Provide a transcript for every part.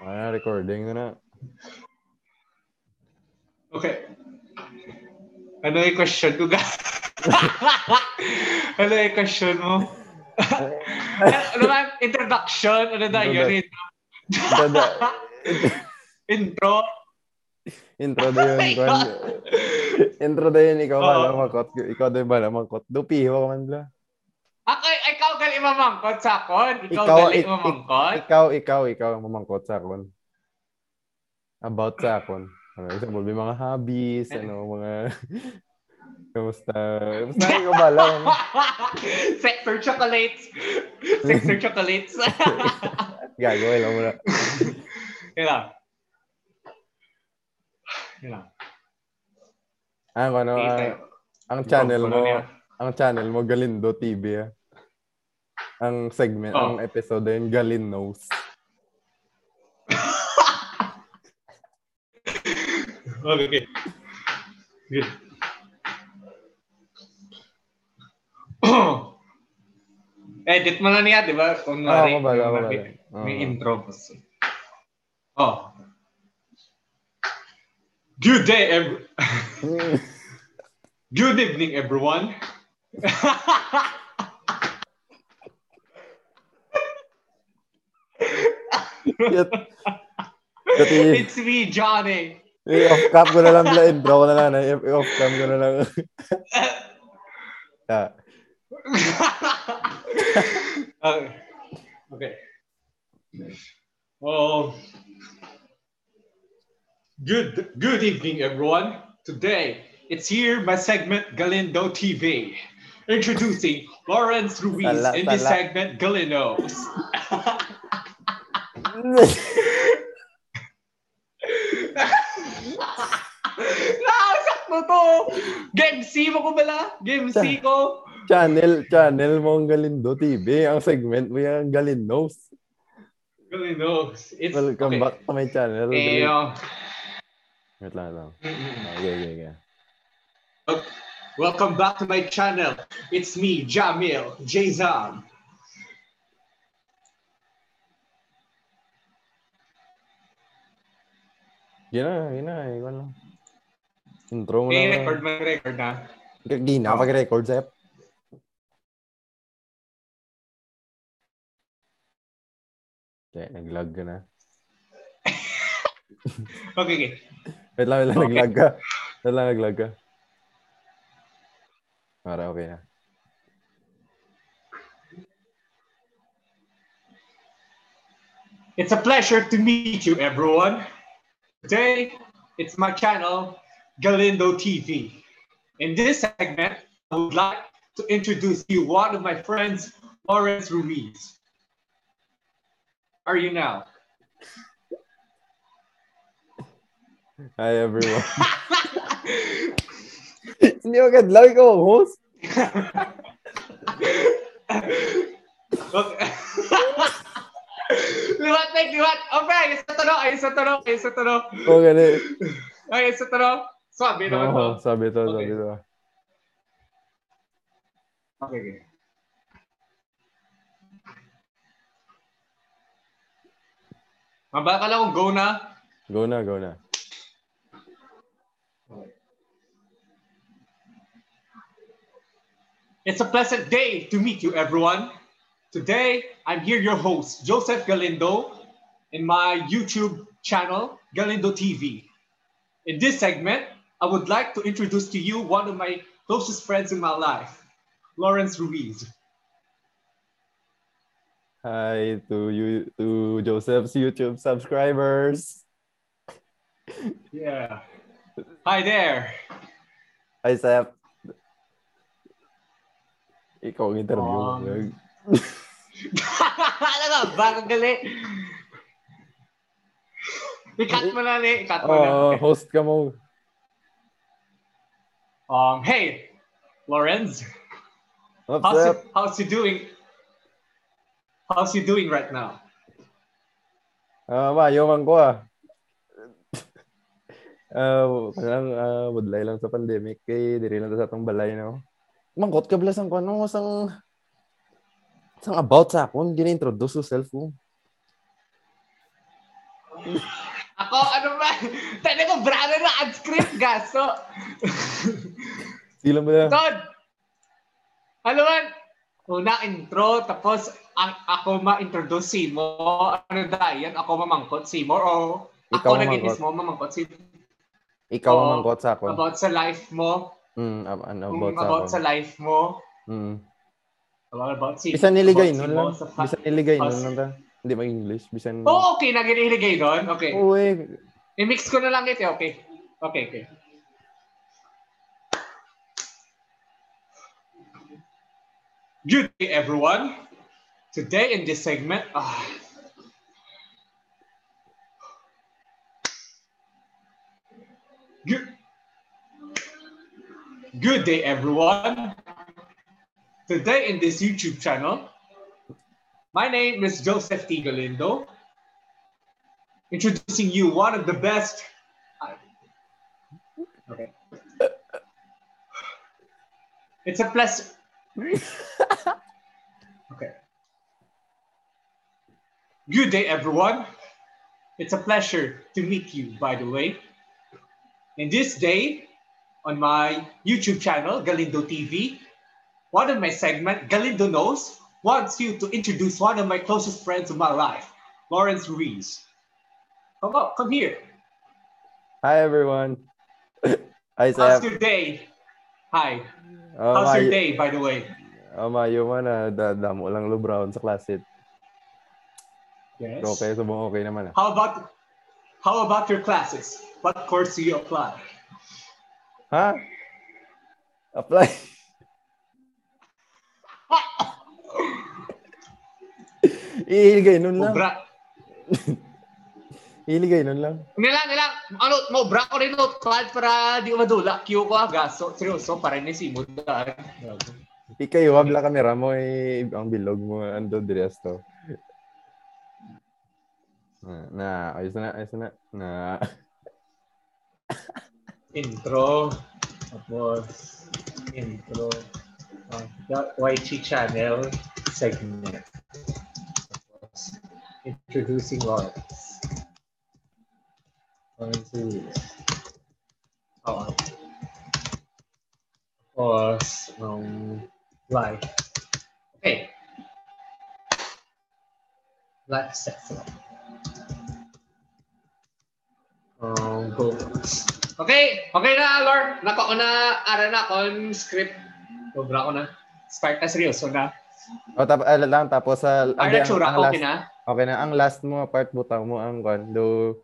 I'm recording na. Okay. Ano yung question ko? Ano yung question mo? Ano ba? Introduction? Ano na yun? Intro? Intro na yun. Intro na yun. Ikaw ba lang magkot? Ikaw din ba lang magkot? Dupi, huwag man lang. Ako, ikaw galing mamangkot sa akon? Ikaw galing mamangkot? Ikaw mamangkot sa akon. About sa akon. For example, may mga hobbies, ano, mga... Kamusta? Kamusta ikaw ba lang? Sector chocolates. Sector chocolates. Gagawin lang muna. Yan lang. Yan lang. Ano, ano, ang channel mo, Galindo TV, ah. Ang segment, ang episode yun, Galindo Knows. Okay. Good. Edit mo na niya, di ba? Kung mabalik. May intro. Oh. Good day, good evening, everyone. It's me, Johnny. I-off-cam ko na lang na intro ko na lang. I-off-cam ko na lang. Yeah. Okay. Oh, good evening, everyone. Today, it's here my segment Galindo TV. Introducing Lawrence Ruiz in this segment Galindo. Nakasak mo to! Game C mo ko bala? Game C ko? Channel mo ang Galindo TV. Ang segment mo yung Galindo Knows. Galindo Knows. Welcome back to my channel. Eh, wait lang. Okay. Welcome back to my channel. It's me, Jamil Jayzam. Yun na. Ikaw lang. Intro mo na. Mag-record na. Hindi na, mag-record, Zep. Okay, nag-lag ka na. Okay. Wait lang, okay. Nag-lag ka. Para, okay na. It's a pleasure to meet you, everyone. Today, it's my channel, Galindo TV. In this segment, I would like to introduce you one of my friends, Lawrence Ruiz. How are you now? Hi, everyone. Host. Liwat. Okay, isa tanong. Okay, gani. Okay, isa tanong. Sabi naman to. Sabi to. Okay. Mabaka lang kung go na. It's a pleasant day to meet you, everyone. Today, I'm here your host, Joseph Galindo, in my YouTube channel, Galindo TV. In this segment, I would like to introduce to you one of my closest friends in my life, Lawrence Ruiz. Hi to you, to Joseph's YouTube subscribers. Yeah. Hi there. Hi, Seth. Ikaw ang interview. Bakang gali. I-cut mo na. Host ka mo. Hey, Lawrence. What's up? How's you doing right now? Ayaw ko ah. Budlay lang sa pandemic kay diri lang sa atong balay no. Mangkot ka blasang ko ano sang It's not about sapon. Hindi na-introduce yourself mo. Ako, ano ba? Talaga, brano na unscript, gaso. Sila mo na. Todd! Hello, man. Una, intro. Tapos, ako ma-introduce si mo. Ano dahil yan? Ako mamangkot si mo. O ikaw ako nag-inis mo, mamangkot si mo. Ikaw mamangkot sapon. About sa life mo. About sa life mo. About si Bisan niligay nun lang. Bisan niligay nun lang. Hindi mag-English. Bisan... Oh, okay. Nag-iligay nun? Okay. Uwe. I-mix ko na lang ito. Okay. Okay, okay. Good day, everyone. Today in this segment... Good day, everyone. Today in this YouTube channel, my name is Joseph T. Galindo, introducing you one of the best... Okay. It's a pleasure. Okay. Good day, everyone. It's a pleasure to meet you, by the way. And this day, on my YouTube channel, Galindo TV, one of my segments, Galindo Knows, wants you to introduce one of my closest friends of my life, Lawrence Ruiz. Come up, come here. Hi, everyone. Hi, Sam. How's your day? Hi. How's your day, by the way? Yung man, dadamo lang lo brown sa klase. Yes. Okay, so okay naman. How about your classes? What course do you apply? Huh? Apply. Iiligay nun lang. Iiligay nun lang. Nilang. Ano, mo, bra ko rin note card para di umadula. Q ko agaso. Seryoso, para nisimod na. Ikayo, habla kamera mo. Ang bilog mo. Ando, dress to. Na, ayos na. Na. Intro the YG channel segment. Tapos, introducing Lawrence. Lawrence Ruiz. Tapos, life. Okay. Life section. Goals. Okay na, Lord. Nako na, ara na, on script. Sobra ko na. Start na seryoso na. O, lang, tapos sa... Ang last, okay na? Okay na. Ang last mo, part butang mo, ang kondo,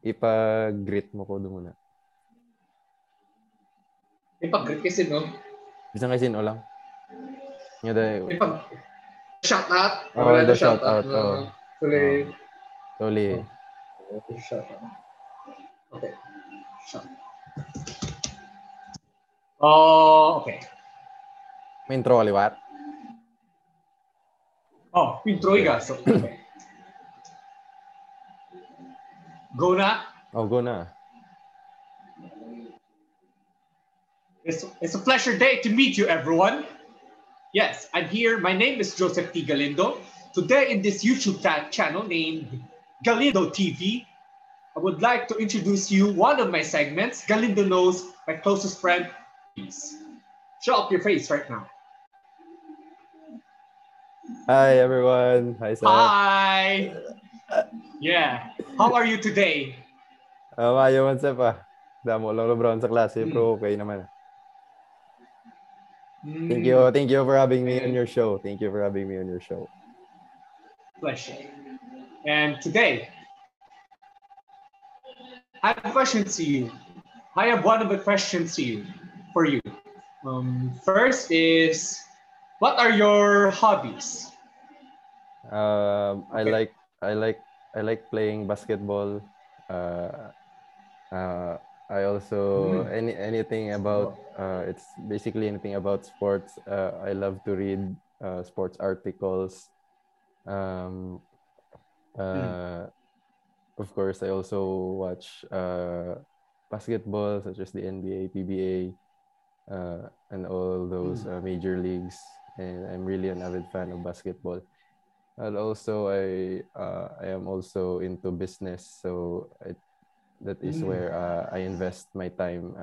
ipag-greet mo ko doon muna. Ipag-greet kasi, no? Bisang kasi, no lang. Shout out. Oh, the shout out. Tuli. Shout out. Okay. Oh, okay. May intro aliwat? Oh, intro yung gaso. Okay. Go na? Oh, go na. It's a pleasure day to meet you, everyone. Yes, I'm here. My name is Joseph T. Galindo. Today in this YouTube channel named Galindo TV, I would like to introduce you one of my segments, Galindo Knows, my closest friend. Please show up your face right now. Hi, everyone. Hi, Sarah. Hi. Yeah. How are you today? Ayawan sa pa. Damo lang brown sa klase, pero okay naman. Thank you for having me on your show. Thank you for having me on your show. Pleasure. And today, I have a question to you. I have one of the questions for you. First is, what are your hobbies? Okay. I like playing basketball. I also anything about it's basically anything about sports. I love to read sports articles. Of course, I also watch basketball, such as the NBA, PBA, and all those major leagues. and I'm really an avid fan of basketball. And also, I am also into business, so that is where I invest my time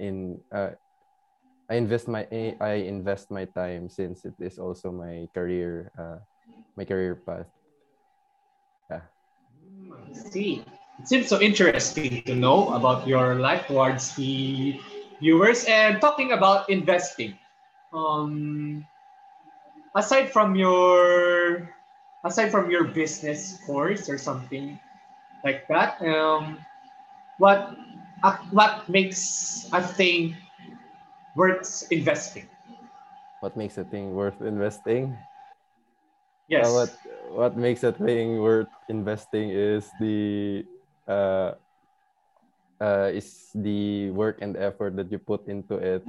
in. I invest my time, since it is also my career path. Yeah. I see. It seems so interesting to know about your life towards the viewers. And talking about investing, aside from your business course or something like that, what makes a thing worth investing? What makes a thing worth investing? Yes. What makes a thing worth investing is the work and effort that you put into it.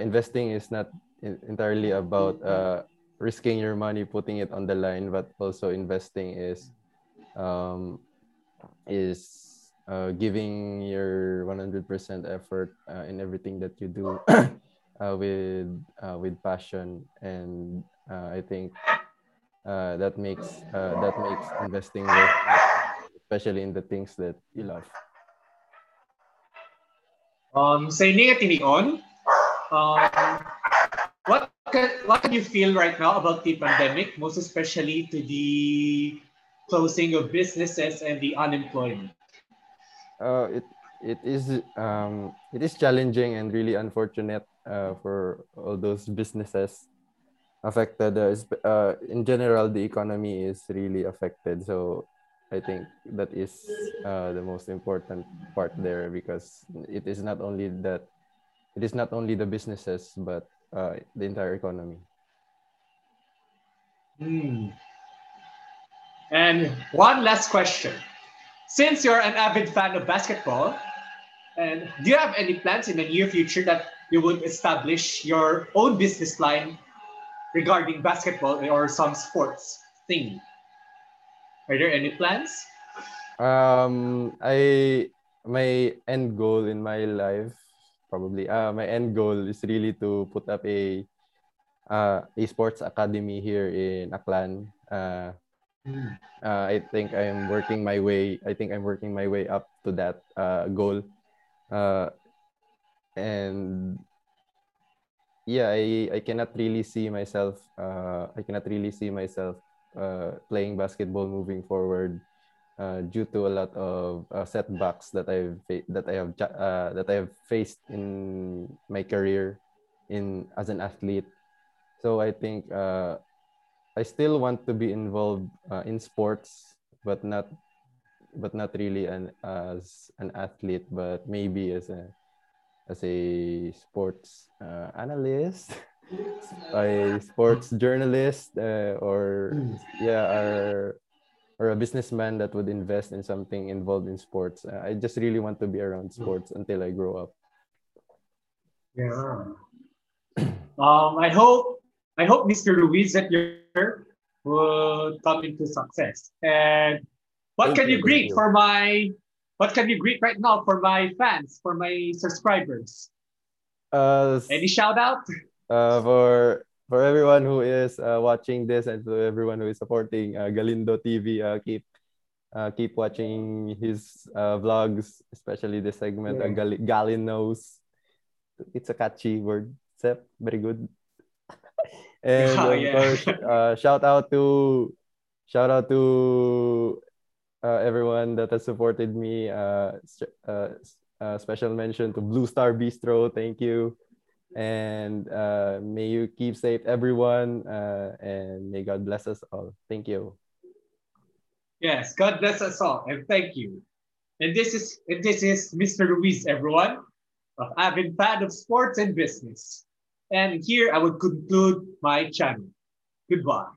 Investing is not entirely about risking your money, putting it on the line, but also investing is giving your 100% effort in everything that you do with passion. And I think that makes investing worth it, especially in the things that you love. Sa inyong tinion, what can you feel right now about the pandemic, most especially to the closing of businesses and the unemployment? It is challenging and really unfortunate for all those businesses affected. In general, the economy is really affected. So I think that is the most important part there, because it is not only the businesses, but the entire economy. And one last question. Since you're an avid fan of basketball, and do you have any plans in the near future that you would establish your own business line regarding basketball or some sports thing? Are there any plans? My end goal in my life, probably, my end goal is really to put up a sports academy here in Aklan. I think I'm working my way up to that goal, and yeah, I cannot really see myself playing basketball moving forward, due to a lot of setbacks that I have faced in my career as an athlete. So I think I still want to be involved in sports, but not really as an athlete, but maybe as a sports analyst, a sports journalist, or a businessman that would invest in something involved in sports. I just really want to be around sports until I grow up. Yeah. I hope, Mr. Ruiz, that your will come into success. And what can you greet right now for my fans, for my subscribers? Any shout out? For everyone who is watching this, and to everyone who is supporting Galindo TV, keep watching his vlogs, especially this segment, Galindo Knows. It's a catchy word, Sep. Very good. And of course, shout out to everyone that has supported me. Special mention to Blue Star Bistro. Thank you, and may you keep safe, everyone, and may God bless us all. Thank you. Yes, God bless us all, and thank you. And this is Mr. Ruiz, everyone, of avid fan of sports and business. And here I would conclude my channel. Goodbye.